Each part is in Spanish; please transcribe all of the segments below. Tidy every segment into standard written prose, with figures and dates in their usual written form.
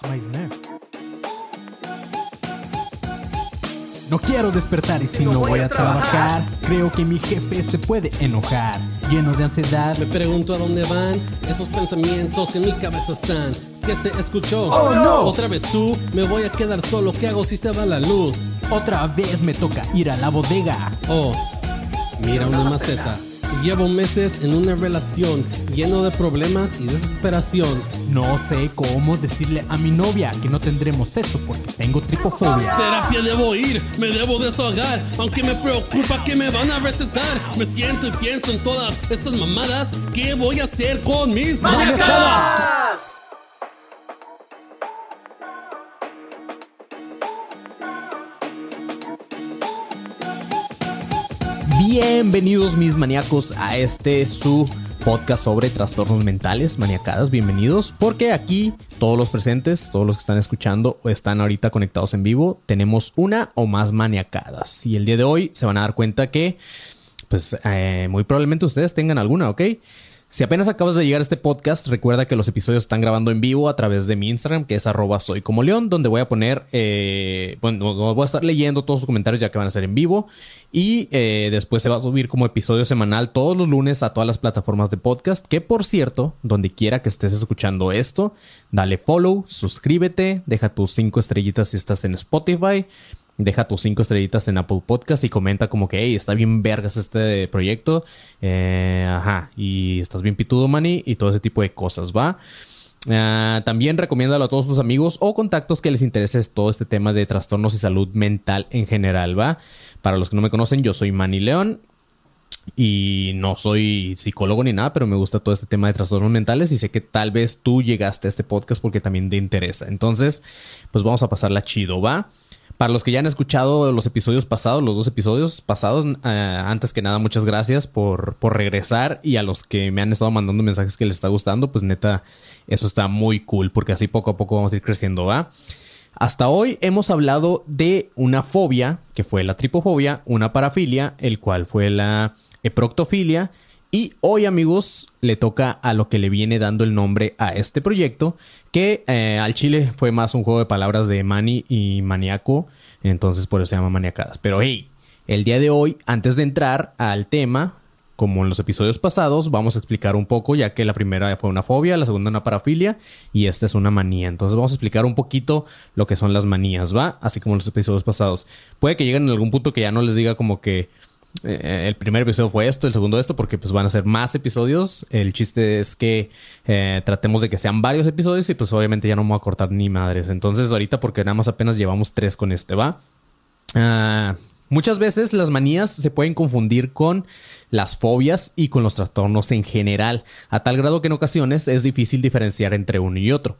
Charles Meissner. No quiero despertar y si no voy a trabajar, creo que mi jefe se puede enojar. Lleno de ansiedad, me pregunto a dónde van esos pensamientos que en mi cabeza están. ¿Qué se escuchó? ¡Oh, no! Otra vez tú, me voy a quedar solo. ¿Qué hago si se va la luz? Otra vez me toca ir a la bodega. Oh, mira una maceta. Llevo meses en una relación lleno de problemas y desesperación. No sé cómo decirle a mi novia que no tendremos sexo porque tengo tripofobia. Terapia debo ir, me debo desahogar, aunque me preocupa que me van a recetar. Me siento y pienso en todas estas mamadas. ¿Qué voy a hacer con mis maletas? Bienvenidos mis maníacos a este su podcast sobre trastornos mentales, maniacadas, bienvenidos, porque aquí todos los presentes, todos los que están escuchando o están ahorita conectados en vivo, tenemos una o más maniacadas y el día de hoy se van a dar cuenta que pues muy probablemente ustedes tengan alguna, ¿ok? Si apenas acabas de llegar a este podcast, recuerda que los episodios están grabando en vivo a través de mi Instagram, que es @soycomoleon, donde voy a poner... voy a estar leyendo todos sus comentarios ya que van a ser en vivo. Y después se va a subir como episodio semanal todos los lunes a todas las plataformas de podcast. Que, por cierto, donde quiera que estés escuchando esto, dale follow, suscríbete, deja tus 5 estrellitas si estás en Spotify... Deja tus 5 estrellitas en Apple Podcast y comenta como que, hey, está bien vergas este proyecto. Y estás bien pitudo, Manny. Y todo ese tipo de cosas, ¿va? También recomiéndalo a todos tus amigos o contactos que les interese todo este tema de trastornos y salud mental en general, ¿va? Para los que no me conocen, yo soy Manny León. Y no soy psicólogo ni nada, pero me gusta todo este tema de trastornos mentales y sé que tal vez tú llegaste a este podcast porque también te interesa. Entonces, pues vamos a pasarla chido, ¿va? Para los que ya han escuchado los episodios pasados, los 2 episodios pasados, antes que nada, muchas gracias por regresar. Y a los que me han estado mandando mensajes que les está gustando, pues neta, eso está muy cool. Porque así poco a poco vamos a ir creciendo, ¿va? Hasta hoy hemos hablado de una fobia, que fue la tripofobia, una parafilia, el cual fue la eproctofilia. Y hoy, amigos, le toca a lo que le viene dando el nombre a este proyecto, que al chile fue más un juego de palabras de Manny y Maníaco, entonces por eso se llama Maniacadas. Pero hey, el día de hoy, antes de entrar al tema, como en los episodios pasados, vamos a explicar un poco, ya que la primera fue una fobia, la segunda una parafilia y esta es una manía. Entonces vamos a explicar un poquito lo que son las manías, ¿va? Así como en los episodios pasados. Puede que lleguen en algún punto que ya no les diga como que... el primer episodio fue esto, el segundo esto, porque pues van a ser más episodios. El chiste es que tratemos de que sean varios episodios y pues obviamente ya no me voy a cortar ni madres. Entonces ahorita porque nada más apenas llevamos 3 con este, ¿va? Muchas veces las manías se pueden confundir con las fobias y con los trastornos en general, a tal grado que en ocasiones es difícil diferenciar entre uno y otro.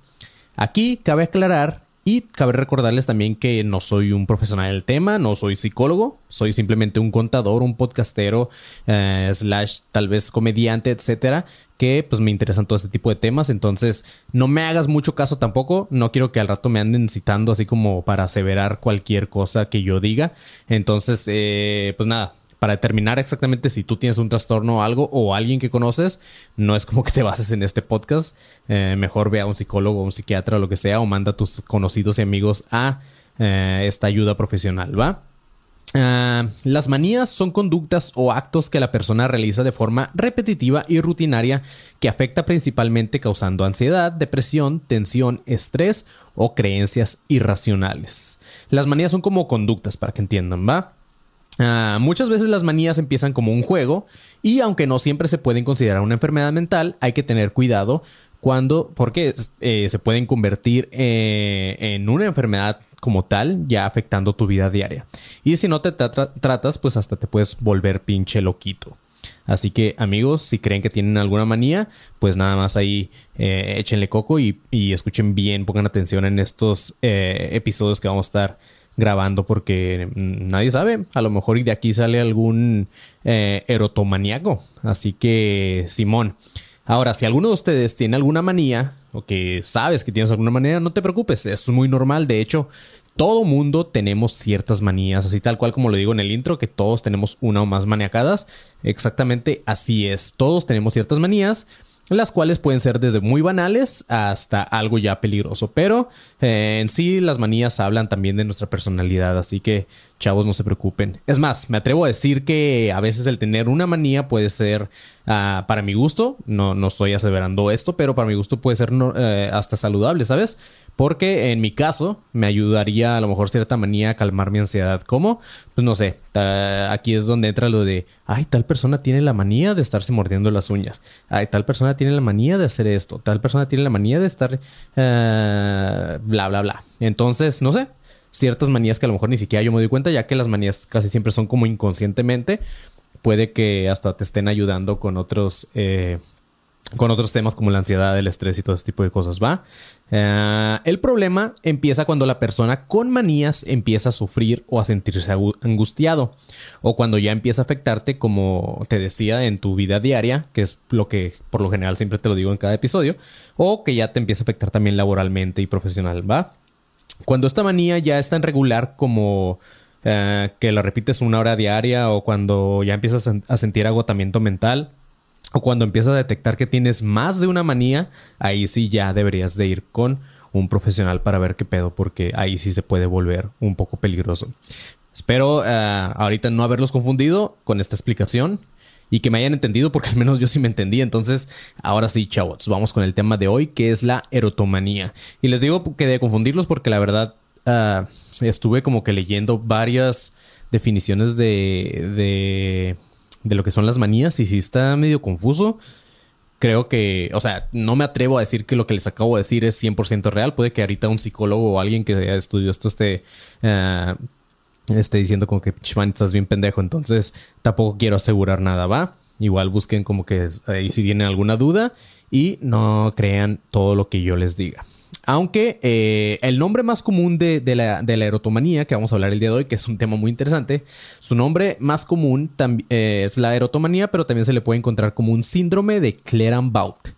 Aquí cabe aclarar... Y cabe recordarles también que no soy un profesional del tema, no soy psicólogo, soy simplemente un contador, un podcastero, / tal vez comediante, etcétera, que pues me interesan todo este tipo de temas. Entonces no me hagas mucho caso tampoco, no quiero que al rato me anden citando así como para aseverar cualquier cosa que yo diga. Entonces pues nada, para determinar exactamente si tú tienes un trastorno o algo o alguien que conoces, no es como que te bases en este podcast. Mejor ve a un psicólogo o un psiquiatra o lo que sea, o manda a tus conocidos y amigos a esta ayuda profesional, ¿va? Las manías son conductas o actos que la persona realiza de forma repetitiva y rutinaria que afecta principalmente causando ansiedad, depresión, tensión, estrés o creencias irracionales. Las manías son como conductas, para que entiendan, ¿va? Muchas veces las manías empiezan como un juego y aunque no siempre se pueden considerar una enfermedad mental, hay que tener cuidado porque se pueden convertir en una enfermedad como tal, ya afectando tu vida diaria. Y si no te tratas, pues hasta te puedes volver pinche loquito. Así que amigos, si creen que tienen alguna manía, pues nada más ahí échenle coco y escuchen bien, pongan atención en estos episodios que vamos a estar grabando porque nadie sabe, a lo mejor de aquí sale algún erotomaníaco. Así que simón. Ahora, si alguno de ustedes tiene alguna manía o que sabes que tienes alguna manía, no te preocupes, es muy normal. De hecho, todo mundo tenemos ciertas manías, así tal cual como lo digo en el intro, que todos tenemos una o más maniacadas. Exactamente así es, todos tenemos ciertas manías. las cuales pueden ser desde muy banales hasta algo ya peligroso. Pero en sí las manías hablan también de nuestra personalidad, así que chavos, no se preocupen. Es más, me atrevo a decir que a veces el tener una manía puede ser, para mi gusto, no estoy aseverando esto, pero para mi gusto puede ser hasta saludable, ¿sabes? Porque en mi caso me ayudaría a lo mejor cierta manía a calmar mi ansiedad. ¿Cómo? Pues no sé. Aquí es donde entra lo de, ay, tal persona tiene la manía de estarse mordiendo las uñas. Ay, tal persona tiene la manía de hacer esto. Tal persona tiene la manía de estar... bla, bla, bla. Entonces, no sé. Ciertas manías que a lo mejor ni siquiera yo me doy cuenta, ya que las manías casi siempre son como inconscientemente. Puede que hasta te estén ayudando con otros temas como la ansiedad, el estrés y todo ese tipo de cosas, ¿va? El problema empieza cuando la persona con manías empieza a sufrir o a sentirse angustiado, o cuando ya empieza a afectarte, como te decía, en tu vida diaria, que es lo que por lo general siempre te lo digo en cada episodio, o que ya te empieza a afectar también laboralmente y profesional, ¿va? Cuando esta manía ya es tan regular como... que la repites una hora diaria, o cuando ya empiezas a sentir agotamiento mental, o cuando empiezas a detectar que tienes más de una manía, ahí sí ya deberías de ir con un profesional para ver qué pedo, porque ahí sí se puede volver un poco peligroso. Espero ahorita no haberlos confundido con esta explicación y que me hayan entendido, porque al menos yo sí me entendí. Entonces, ahora sí, chavos, vamos con el tema de hoy, que es la erotomanía. Y les digo que de confundirlos porque la verdad... estuve como que leyendo varias definiciones de lo que son las manías, y sí está medio confuso. Creo que, o sea, no me atrevo a decir que lo que les acabo de decir es 100% real. Puede que ahorita un psicólogo o alguien que estudió esto esté diciendo como que, man, estás bien pendejo. Entonces tampoco quiero asegurar nada, ¿va? Igual busquen como que si tienen alguna duda y no crean todo lo que yo les diga. Aunque el nombre más común de la erotomanía, que vamos a hablar el día de hoy, que es un tema muy interesante, su nombre más común es la erotomanía, pero también se le puede encontrar como un síndrome de Clerambault,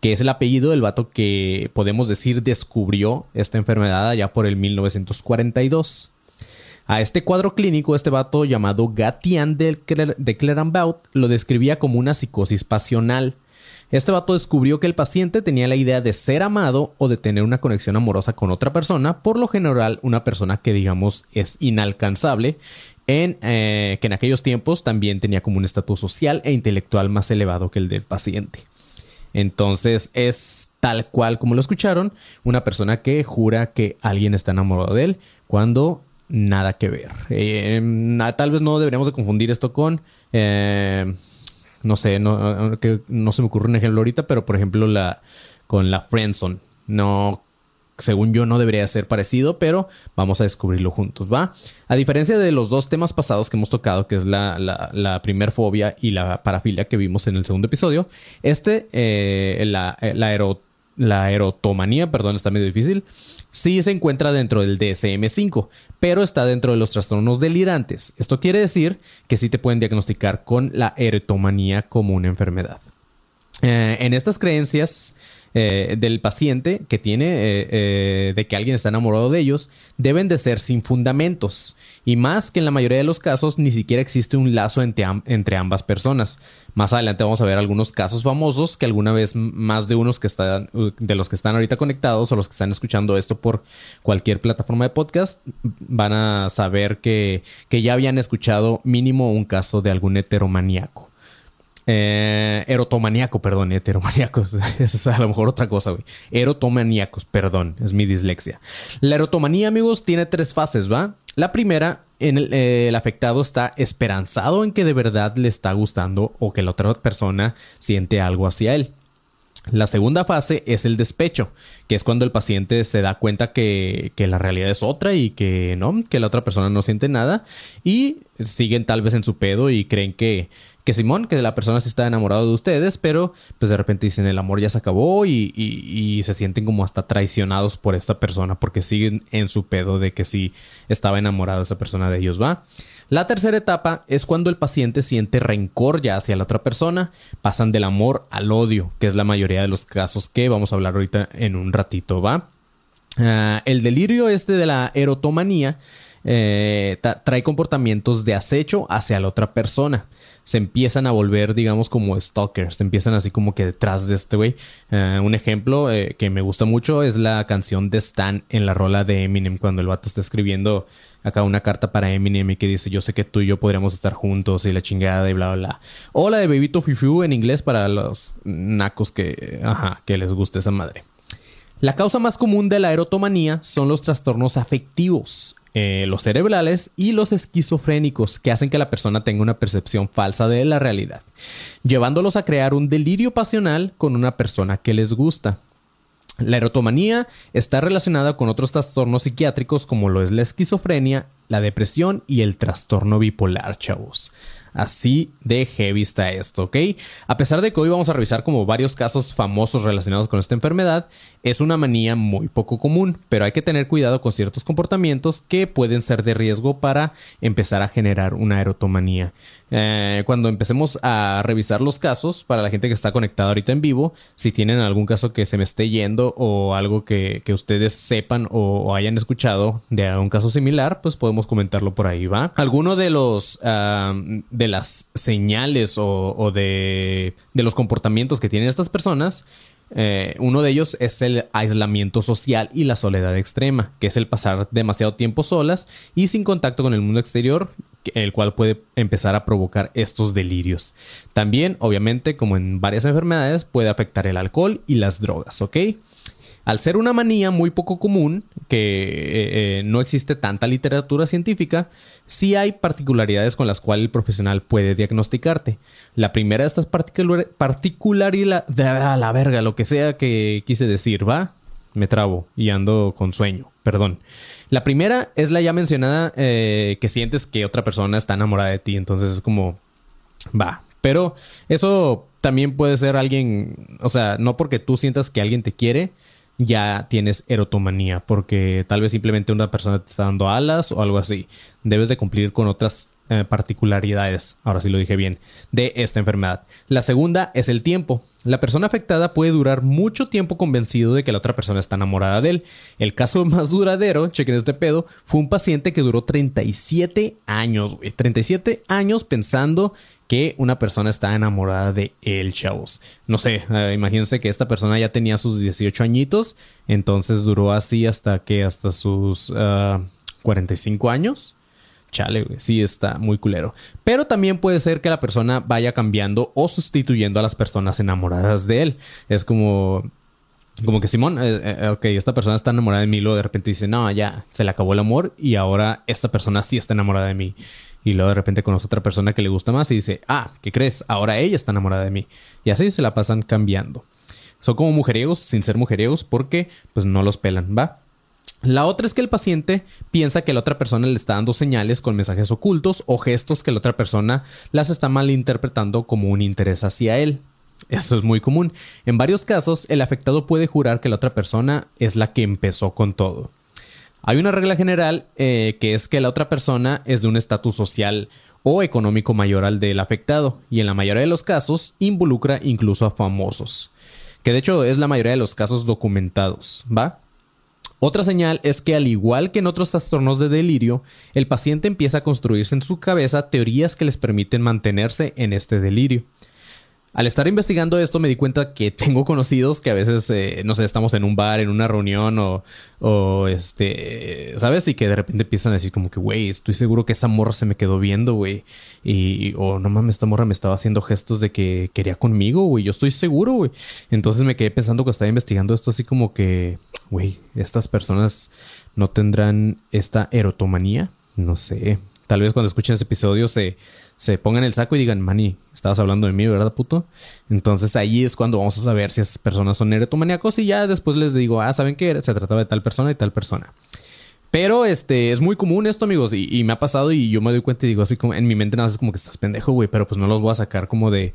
que es el apellido del vato que, podemos decir, descubrió esta enfermedad allá por el 1942. A este cuadro clínico, este vato llamado Gatian de Clerambault lo describía como una psicosis pasional. Este vato descubrió que el paciente tenía la idea de ser amado o de tener una conexión amorosa con otra persona, por lo general una persona que, digamos, es inalcanzable, que en aquellos tiempos también tenía como un estatus social e intelectual más elevado que el del paciente. Entonces es tal cual como lo escucharon, una persona que jura que alguien está enamorado de él cuando nada que ver. Tal vez no deberíamos de confundir esto con... no sé, no se me ocurre un ejemplo ahorita, pero por ejemplo con la friendzone. No, según yo no debería ser parecido, pero vamos a descubrirlo juntos, ¿va? A diferencia de los dos temas pasados que hemos tocado, que es la primer fobia y la parafilia que vimos en el segundo episodio, la erotomanía, perdón, está medio difícil, sí se encuentra dentro del DSM-5, pero está dentro de los trastornos delirantes. Esto quiere decir que sí te pueden diagnosticar con la erotomanía como una enfermedad. En estas creencias del paciente que tiene de que alguien está enamorado de ellos, deben de ser sin fundamentos, y más que en la mayoría de los casos ni siquiera existe un lazo entre ambas personas. Más adelante vamos a ver algunos casos famosos que alguna vez más de unos que están de los que están ahorita conectados o los que están escuchando esto por cualquier plataforma de podcast van a saber que ya habían escuchado mínimo un caso de algún heteromaníaco. Erotomaníacos. Eso es a lo mejor otra cosa, güey. Erotomaníacos, perdón, es mi dislexia. La erotomanía, amigos, tiene tres fases, ¿va? La primera, el afectado está esperanzado en que de verdad le está gustando o que la otra persona siente algo hacia él. La segunda fase es el despecho, que es cuando el paciente se da cuenta que la realidad es otra y que la otra persona no siente nada, y siguen tal vez en su pedo y creen que simón, que la persona sí está enamorada de ustedes, pero pues de repente dicen el amor ya se acabó y se sienten como hasta traicionados por esta persona porque siguen en su pedo de que sí estaba enamorada esa persona de ellos, ¿va? La tercera etapa es cuando el paciente siente rencor ya hacia la otra persona. Pasan del amor al odio, que es la mayoría de los casos que vamos a hablar ahorita en un ratito, ¿va? El delirio de la erotomanía trae comportamientos de acecho hacia la otra persona. Se empiezan a volver, digamos, como stalkers. Se empiezan así como que detrás de este güey. Un ejemplo que me gusta mucho es la canción de Stan en la rola de Eminem. Cuando el vato está escribiendo acá una carta para Eminem y que dice: yo sé que tú y yo podríamos estar juntos y la chingada y bla, bla, bla. O la de Bebito Fifiu en inglés para los nacos que les guste esa madre. La causa más común de la erotomanía son los trastornos afectivos, los cerebrales y los esquizofrénicos, que hacen que la persona tenga una percepción falsa de la realidad, llevándolos a crear un delirio pasional con una persona que les gusta. La erotomanía está relacionada con otros trastornos psiquiátricos como lo es la esquizofrenia, la depresión y el trastorno bipolar, chavos. Así de heavy está esto, ¿ok? A pesar de que hoy vamos a revisar como varios casos famosos relacionados con esta enfermedad, es una manía muy poco común, pero hay que tener cuidado con ciertos comportamientos que pueden ser de riesgo para empezar a generar una erotomanía. Cuando empecemos a revisar los casos, para la gente que está conectada ahorita en vivo, si tienen algún caso que se me esté yendo o algo que ustedes sepan o hayan escuchado de un caso similar, pues podemos comentarlo por ahí, ¿va? Alguno de los... de las señales o de los comportamientos que tienen estas personas, uno de ellos es el aislamiento social y la soledad extrema, que es el pasar demasiado tiempo solas y sin contacto con el mundo exterior, el cual puede empezar a provocar estos delirios. También, obviamente, como en varias enfermedades, puede afectar el alcohol y las drogas, ¿ok? Al ser una manía muy poco común, que no existe tanta literatura científica, sí hay particularidades con las cuales el profesional puede diagnosticarte. La primera de estas particularidades... la verga, lo que sea que quise decir, ¿va? Me trabo y ando con sueño, perdón. La primera es la ya mencionada, que sientes que otra persona está enamorada de ti. Entonces es como... va. Pero eso también puede ser alguien... O sea, no porque tú sientas que alguien te quiere... ya tienes erotomanía, porque tal vez simplemente una persona te está dando alas o algo así. Debes de cumplir con otras particularidades, ahora sí lo dije bien, de esta enfermedad. La segunda es el tiempo. La persona afectada puede durar mucho tiempo convencido de que la otra persona está enamorada de él. El caso más duradero, chequen este pedo, fue un paciente que duró 37 años, güey. 37 años pensando que una persona está enamorada de él, chavos. No sé, imagínense que esta persona ya tenía sus 18 añitos, entonces duró así hasta sus 45 años. Chale, güey, sí está muy culero. Pero también puede ser que la persona vaya cambiando o sustituyendo a las personas enamoradas de él. Es como que simón, ok, esta persona está enamorada de mí, luego de repente dice, no, ya se le acabó el amor y ahora esta persona sí está enamorada de mí. Y luego de repente conoce a otra persona que le gusta más y dice, ah, ¿qué crees? Ahora ella está enamorada de mí. Y así se la pasan cambiando. Son como mujeriegos sin ser mujeriegos porque pues no los pelan, ¿va? La otra es que el paciente piensa que la otra persona le está dando señales con mensajes ocultos o gestos que la otra persona las está malinterpretando como un interés hacia él. Esto es muy común. En varios casos, el afectado puede jurar que la otra persona es la que empezó con todo. Hay una regla general que es que la otra persona es de un estatus social o económico mayor al del afectado y en la mayoría de los casos involucra incluso a famosos, que de hecho es la mayoría de los casos documentados, ¿va? Otra señal es que, al igual que en otros trastornos de delirio, el paciente empieza a construirse en su cabeza teorías que les permiten mantenerse en este delirio. Al estar investigando esto me di cuenta que tengo conocidos que a veces, no sé, estamos en un bar, en una reunión ¿sabes? Y que de repente empiezan a decir como que, güey, estoy seguro que esa morra se me quedó viendo, güey. O no mames, esta morra me estaba haciendo gestos de que quería conmigo, güey. Yo estoy seguro, güey. Entonces me quedé pensando que estaba investigando esto así como que... güey, ¿estas personas no tendrán esta erotomanía? No sé. Tal vez cuando escuchen este episodio se pongan el saco y digan, Manny, estabas hablando de mí, ¿verdad, puto? Entonces ahí es cuando vamos a saber si esas personas son erotomaníacos y ya después les digo, ah, ¿saben qué? Se trataba de tal persona y tal persona. Pero es muy común esto, amigos, y me ha pasado y yo me doy cuenta y digo así como en mi mente nada más es como que estás pendejo, güey, pero pues no los voy a sacar como de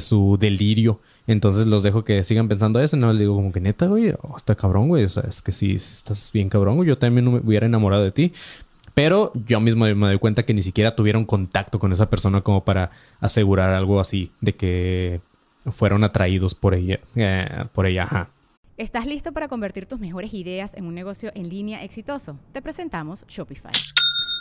su delirio. Entonces los dejo que sigan pensando eso y no les digo como que neta, güey, está cabrón, güey. O sea, es que sí estás bien cabrón, güey. Yo también no me hubiera enamorado de ti. Pero yo mismo me doy cuenta que ni siquiera tuvieron contacto con esa persona como para asegurar algo así de que fueron atraídos por ella. Ajá. ¿Estás listo para convertir tus mejores ideas en un negocio en línea exitoso? Te presentamos Shopify.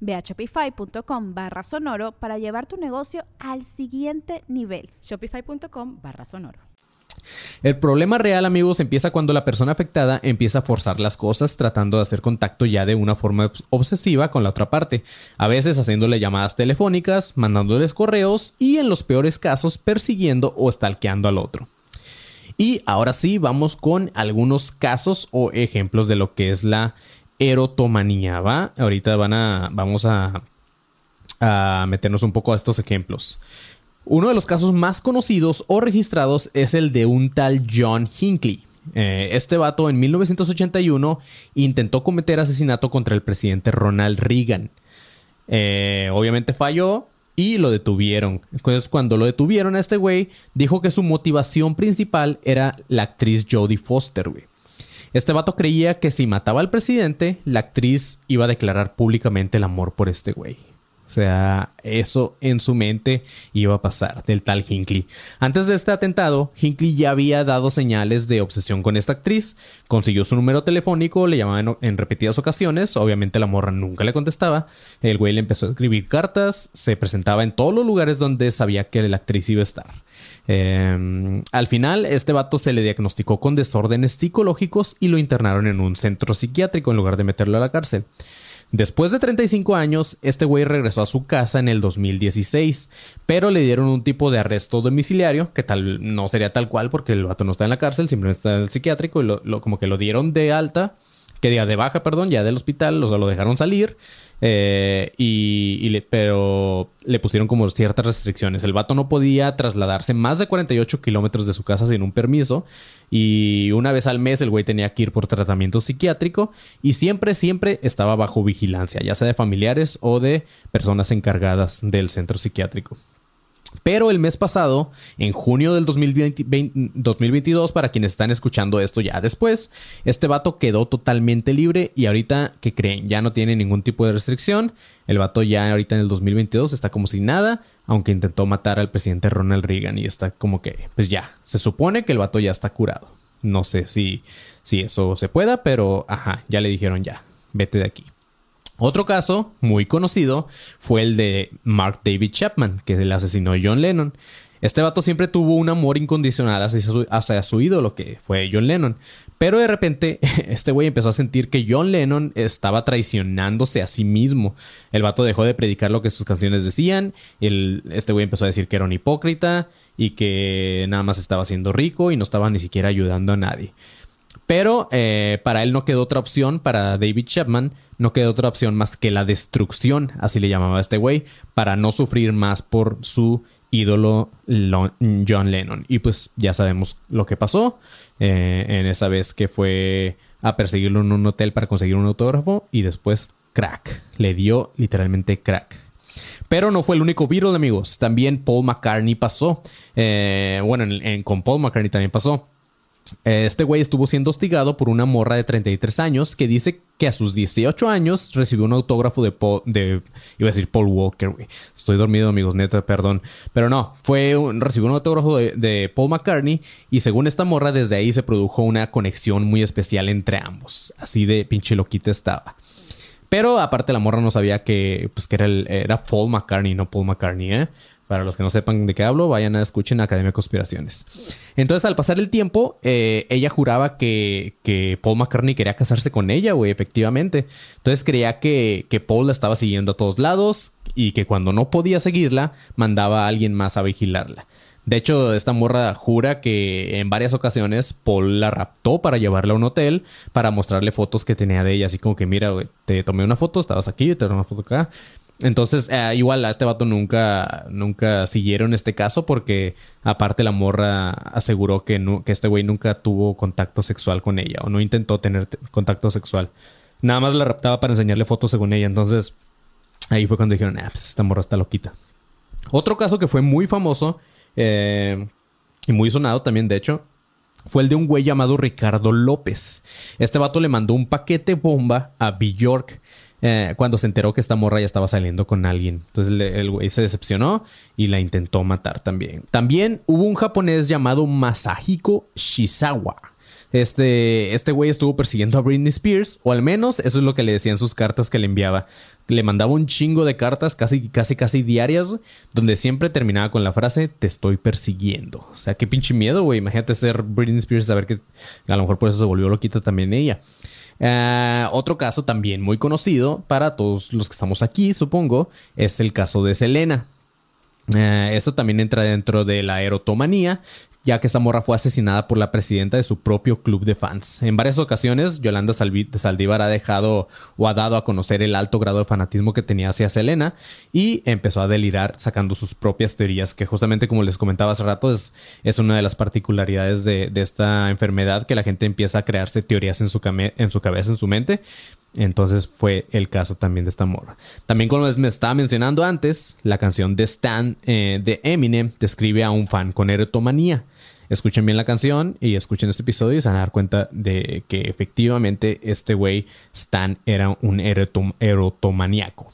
Ve a shopify.com/sonoro para llevar tu negocio al siguiente nivel. Shopify.com/sonoro. El problema real, amigos, empieza cuando la persona afectada empieza a forzar las cosas, tratando de hacer contacto ya de una forma obsesiva con la otra parte. A veces haciéndole llamadas telefónicas, mandándoles correos y, en los peores casos, persiguiendo o stalkeando al otro. Y ahora sí, vamos con algunos casos o ejemplos de lo que es la erotomanía, ¿va? Ahorita vamos a meternos un poco a estos ejemplos. Uno de los casos más conocidos o registrados es el de un tal John Hinckley. Este vato en 1981 intentó cometer asesinato contra el presidente Ronald Reagan. Obviamente falló y lo detuvieron. Entonces, cuando lo detuvieron a este güey, dijo que su motivación principal era la actriz Jodie Foster, güey. Este vato creía que si mataba al presidente, la actriz iba a declarar públicamente el amor por este güey. O sea, eso en su mente iba a pasar, del tal Hinckley. Antes de este atentado, Hinckley ya había dado señales de obsesión con esta actriz. Consiguió su número telefónico, le llamaba en repetidas ocasiones. Obviamente la morra nunca le contestaba. El güey le empezó a escribir cartas. Se presentaba en todos los lugares donde sabía que la actriz iba a estar. Al final, este vato se le diagnosticó con desórdenes psicológicos y lo internaron en un centro psiquiátrico en lugar de meterlo a la cárcel. Después de 35 años, este güey regresó a su casa en el 2016, pero le dieron un tipo de arresto domiciliario, que tal no sería tal cual porque el vato no está en la cárcel, simplemente está en el psiquiátrico y como que lo dieron de alta, que diga de baja, perdón, ya del hospital, o sea, lo dejaron salir. Pero le pusieron como ciertas restricciones. El vato no podía trasladarse más de 48 kilómetros de su casa sin un permiso. Y una vez al mes el güey tenía que ir por tratamiento psiquiátrico. Y siempre estaba bajo vigilancia, ya sea de familiares o de personas encargadas del centro psiquiátrico. Pero el mes pasado, en junio del 2022, para quienes están escuchando esto ya después, este vato quedó totalmente libre y ahorita, ¿qué creen? Ya no tiene ningún tipo de restricción. El vato ya ahorita en el 2022 está como si nada, aunque intentó matar al presidente Ronald Reagan y está como que, pues ya, se supone que el vato ya está curado. No sé si eso se pueda, pero ajá, ya le dijeron ya, vete de aquí. Otro caso muy conocido fue el de Mark David Chapman, que el asesinó a John Lennon. Este vato siempre tuvo un amor incondicional hacia su ídolo, que fue John Lennon. Pero de repente, este güey empezó a sentir que John Lennon estaba traicionándose a sí mismo. El vato dejó de predicar lo que sus canciones decían. Este güey empezó a decir que era un hipócrita y que nada más estaba haciendo rico y no estaba ni siquiera ayudando a nadie. Pero para él no quedó otra opción, para David Chapman, no quedó otra opción más que la destrucción, así le llamaba a este güey, para no sufrir más por su ídolo John Lennon. Y pues ya sabemos lo que pasó en esa vez que fue a perseguirlo en un hotel para conseguir un autógrafo y después crack, le dio literalmente crack. Pero no fue el único Beatle, amigos, también Paul McCartney pasó, con Paul McCartney también pasó. Este güey estuvo siendo hostigado por una morra de 33 años que dice que a sus 18 años recibió un autógrafo de Paul Walker, güey. Estoy dormido, amigos, neta, perdón. Pero no, recibió un autógrafo de Paul McCartney y, según esta morra, desde ahí se produjo una conexión muy especial entre ambos. Así de pinche loquita estaba. Pero aparte la morra no sabía que era Paul McCartney, no Paul McCartney, Para los que no sepan de qué hablo, vayan a escuchen Academia de Conspiraciones. Entonces, al pasar el tiempo, ella juraba que Paul McCartney quería casarse con ella, güey, efectivamente. Entonces, creía que Paul la estaba siguiendo a todos lados y que cuando no podía seguirla, mandaba a alguien más a vigilarla. De hecho, esta morra jura que en varias ocasiones Paul la raptó para llevarla a un hotel para mostrarle fotos que tenía de ella. Así como que, mira, güey, te tomé una foto, estabas aquí, te tomé una foto acá. Entonces, igual a este vato nunca siguieron este caso porque aparte la morra aseguró que este güey nunca tuvo contacto sexual con ella o no intentó tener contacto sexual. Nada más la raptaba para enseñarle fotos según ella. Entonces, ahí fue cuando dijeron, pues esta morra está loquita. Otro caso que fue muy famoso y muy sonado también, de hecho, fue el de un güey llamado Ricardo López. Este vato le mandó un paquete bomba a Bjork cuando se enteró que esta morra ya estaba saliendo con alguien. Entonces el güey se decepcionó y la intentó matar también. También hubo un japonés llamado Masahiko Shizawa. Este güey estuvo persiguiendo a Britney Spears, o al menos eso es lo que le decían sus cartas que le enviaba. Le mandaba un chingo de cartas, casi diarias, donde siempre terminaba con la frase, te estoy persiguiendo. O sea, qué pinche miedo, güey. Imagínate ser Britney Spears, saber que a lo mejor por eso se volvió loquita también ella. Otro caso también muy conocido para todos los que estamos aquí, supongo, es el caso de Selena. Esto también entra dentro de la erotomanía, ya que esta morra fue asesinada por la presidenta de su propio club de fans. En varias ocasiones, Yolanda Saldívar ha dejado o ha dado a conocer el alto grado de fanatismo que tenía hacia Selena y empezó a delirar sacando sus propias teorías, que justamente como les comentaba hace rato es una de las particularidades de esta enfermedad, que la gente empieza a crearse teorías en su cabeza, en su mente. Entonces fue el caso también de esta morra. También, como me estaba mencionando antes, la canción de Stan de Eminem describe a un fan con erotomanía. Escuchen bien la canción y escuchen este episodio y se van a dar cuenta de que efectivamente este güey Stan era un erotomaníaco.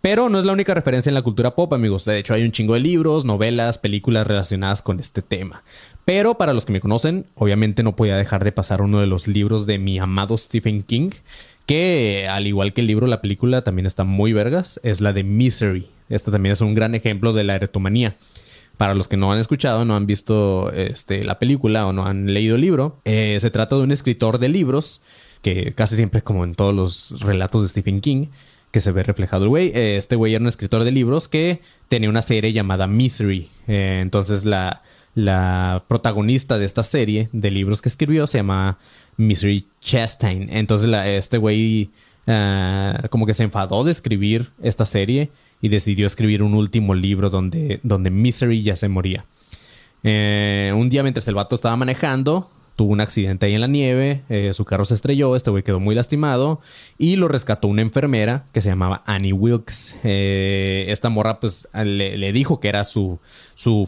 Pero no es la única referencia en la cultura pop, amigos. De hecho, hay un chingo de libros, novelas, películas relacionadas con este tema. Pero para los que me conocen, obviamente no podía dejar de pasar uno de los libros de mi amado Stephen King, que al igual que el libro, la película también está muy vergas. Es la de Misery. Esta también es un gran ejemplo de la erotomanía. Para los que no han escuchado, no han visto la película o no han leído el libro, se trata de un escritor de libros que casi siempre, como en todos los relatos de Stephen King, que se ve reflejado el güey. Este güey era un escritor de libros que tenía una serie llamada Misery. Entonces la protagonista de esta serie de libros que escribió se llama Misery Chastain. Entonces este güey como que se enfadó de escribir esta serie y decidió escribir un último libro donde Misery ya se moría. Un día, mientras el vato estaba manejando, tuvo un accidente ahí en la nieve, su carro se estrelló, este güey quedó muy lastimado y lo rescató una enfermera que se llamaba Annie Wilkes. Esta morra pues le dijo que era su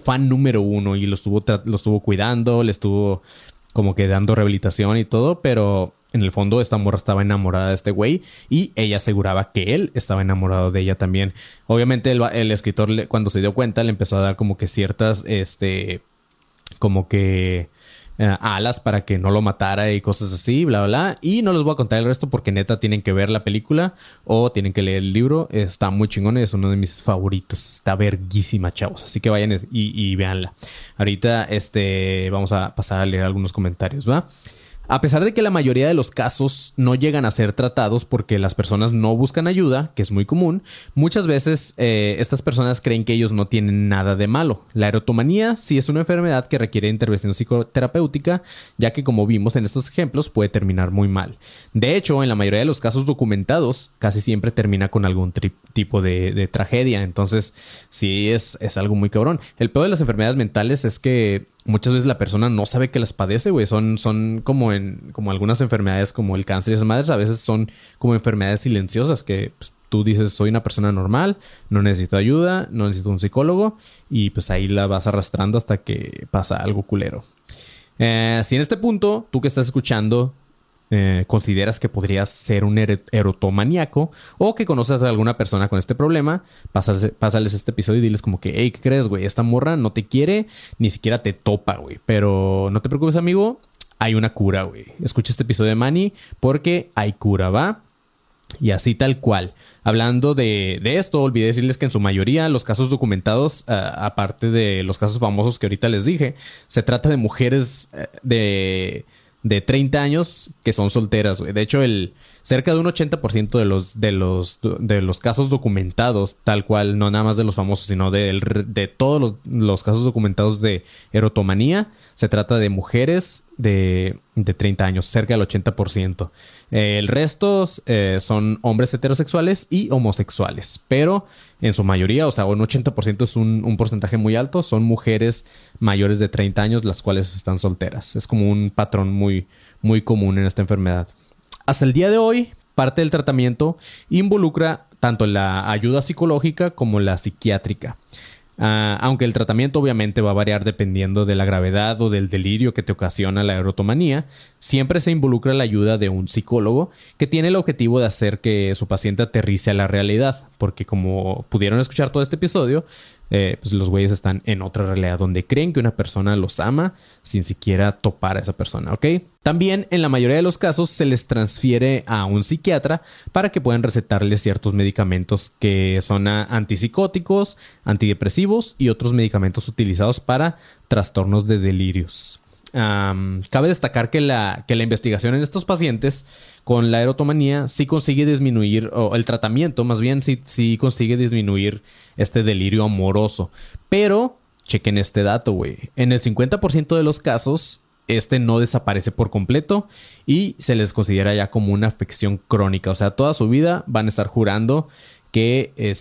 fan número uno y lo estuvo cuidando, le estuvo como que dando rehabilitación y todo, pero en el fondo esta morra estaba enamorada de este güey y ella aseguraba que él estaba enamorado de ella también. Obviamente el escritor, cuando se dio cuenta, le empezó a dar como que ciertas como que alas para que no lo matara y cosas así, bla, bla. Y no les voy a contar el resto porque neta tienen que ver la película o tienen que leer el libro. Está muy chingón y es uno de mis favoritos. Está verguísima, chavos. Así que vayan y véanla. Ahorita vamos a pasar a leer algunos comentarios, ¿va? A pesar de que la mayoría de los casos no llegan a ser tratados porque las personas no buscan ayuda, que es muy común, muchas veces estas personas creen que ellos no tienen nada de malo. La erotomanía sí es una enfermedad que requiere intervención psicoterapéutica, ya que, como vimos en estos ejemplos, puede terminar muy mal. De hecho, en la mayoría de los casos documentados, casi siempre termina con algún tipo de tragedia. Entonces, sí es algo muy cabrón. El peor de las enfermedades mentales es que muchas veces la persona no sabe que las padece, güey. Son como algunas enfermedades como el cáncer y esas madres. A veces son como enfermedades silenciosas que pues, tú dices, soy una persona normal, no necesito ayuda, no necesito un psicólogo. Y pues ahí la vas arrastrando hasta que pasa algo culero. Si en este punto, tú que estás escuchando, consideras que podrías ser un erotomaníaco o que conoces a alguna persona con este problema, pásales este episodio y diles como que, hey, ¿qué crees, güey? Esta morra no te quiere, ni siquiera te topa, güey. Pero no te preocupes, amigo, hay una cura, güey. Escucha este episodio de Manny porque hay cura, ¿va? Y así tal cual. Hablando de esto, olvidé decirles que en su mayoría los casos documentados, aparte de los casos famosos que ahorita les dije, se trata de mujeres de 30 años que son solteras, güey. De hecho, el cerca de un 80% de los casos documentados, tal cual, no nada más de los famosos, sino de todos los casos documentados de erotomanía, se trata de mujeres de 30 años, cerca del 80%. El resto son hombres heterosexuales y homosexuales, pero en su mayoría, o sea, un 80% es un porcentaje muy alto, son mujeres mayores de 30 años las cuales están solteras. Es como un patrón muy, muy común en esta enfermedad. Hasta el día de hoy, parte del tratamiento involucra tanto la ayuda psicológica como la psiquiátrica. Aunque el tratamiento obviamente va a variar dependiendo de la gravedad o del delirio que te ocasiona la erotomanía, siempre se involucra la ayuda de un psicólogo que tiene el objetivo de hacer que su paciente aterrice a la realidad, porque como pudieron escuchar todo este episodio, pues los güeyes están en otra realidad donde creen que una persona los ama sin siquiera topar a esa persona, ¿ok? También en la mayoría de los casos se les transfiere a un psiquiatra para que puedan recetarles ciertos medicamentos que son antipsicóticos, antidepresivos y otros medicamentos utilizados para trastornos de delirios. Cabe destacar que la investigación en estos pacientes con la erotomanía sí consigue disminuir, o el tratamiento más bien sí consigue disminuir este delirio amoroso. Pero, chequen este dato, güey. En el 50% de los casos, este no desaparece por completo y se les considera ya como una afección crónica. O sea, toda su vida van a estar jurando que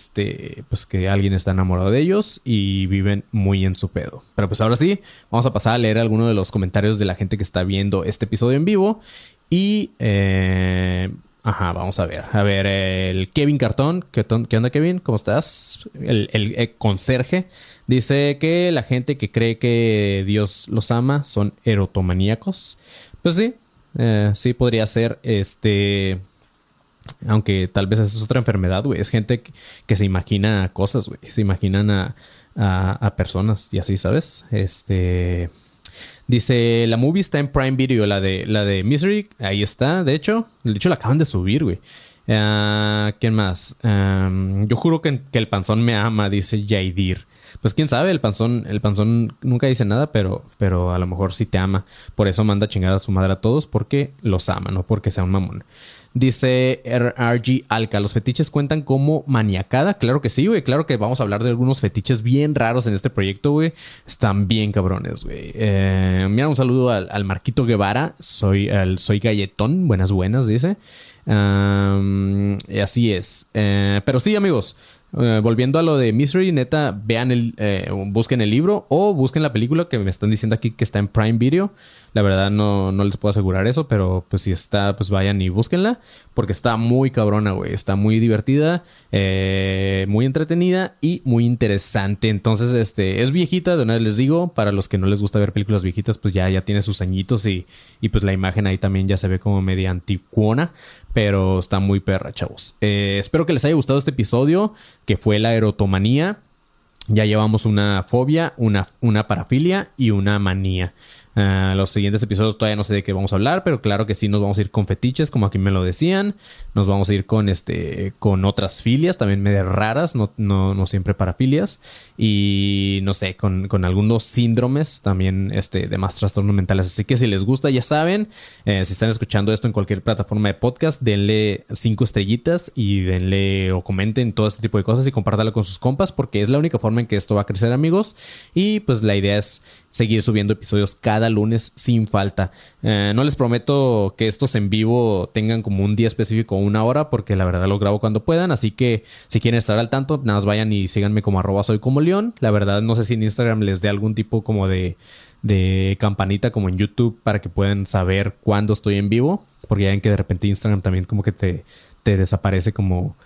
que alguien está enamorado de ellos y viven muy en su pedo. Pero pues ahora sí, vamos a pasar a leer algunos de los comentarios de la gente que está viendo este episodio en vivo. Y vamos a ver. A ver, el Kevin Cartón. ¿Qué onda, Kevin? ¿Cómo estás? El conserje dice que la gente que cree que Dios los ama son erotomaníacos. Pues sí, sí podría ser aunque tal vez esa es otra enfermedad, güey. Es gente que se imagina cosas, güey. Se imaginan a personas y así, ¿sabes? Dice, la movie está en Prime Video, la de Misery. Ahí está, de hecho la acaban de subir, güey. ¿Quién más? Yo juro que el panzón me ama, dice Yaidir. Pues quién sabe, el panzón nunca dice nada, pero a lo mejor sí te ama. Por eso manda chingada a su madre a todos, porque los ama, no porque sea un mamón. Dice RG Alca, ¿los fetiches cuentan como maniacada? Claro que sí, güey. Claro que vamos a hablar de algunos fetiches bien raros en este proyecto, güey. Están bien cabrones, güey. Mira, un saludo al Marquito Guevara. Soy galletón. Buenas, dice. Así es. Pero sí, amigos. Volviendo a lo de Misery, neta, vean busquen el libro o busquen la película que me están diciendo aquí que está en Prime Video. La verdad no les puedo asegurar eso, pero pues si está, pues vayan y búsquenla, porque está muy cabrona, güey. Está muy divertida, muy entretenida y muy interesante. Entonces, es viejita, de una vez les digo, para los que no les gusta ver películas viejitas, pues ya tiene sus añitos y pues la imagen ahí también ya se ve como media anticuona. Pero está muy perra, chavos. Espero que les haya gustado este episodio, que fue la erotomanía. Ya llevamos una fobia, una parafilia y una manía. Los siguientes episodios todavía no sé de qué vamos a hablar, pero claro que sí nos vamos a ir con fetiches, como aquí me lo decían. Nos vamos a ir con otras filias, también medio raras, no siempre parafilias. Y no sé, con algunos síndromes también de más trastornos mentales. Así que si les gusta, ya saben, si están escuchando esto en cualquier plataforma de podcast, denle 5 estrellitas y denle o comenten todo este tipo de cosas y compártalo con sus compas, porque es la única forma en que esto va a crecer, amigos. Y pues la idea es seguir subiendo episodios cada lunes sin falta. No les prometo que estos en vivo tengan como un día específico o una hora, porque la verdad los grabo cuando puedan. Así que si quieren estar al tanto, nada más vayan y síganme como @soycomoleon. La verdad no sé si en Instagram les dé algún tipo como de campanita como en YouTube para que puedan saber cuándo estoy en vivo, porque ya ven que de repente Instagram también como que te desaparece como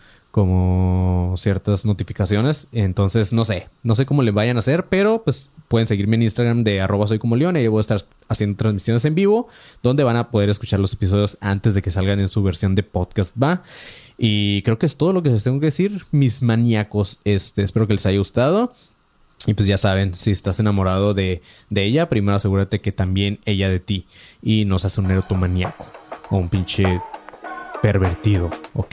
ciertas notificaciones. Entonces no sé cómo le vayan a hacer, pero pues pueden seguirme en Instagram de @soycomoleon. Ahí voy a estar haciendo transmisiones en vivo donde van a poder escuchar los episodios antes de que salgan en su versión de podcast, ¿va? Y creo que es todo lo que les tengo que decir, mis maníacos. Espero que les haya gustado. Y pues ya saben, si estás enamorado de ella, primero asegúrate que también ella de ti y no seas un erotomaníaco o un pinche pervertido, ¿ok?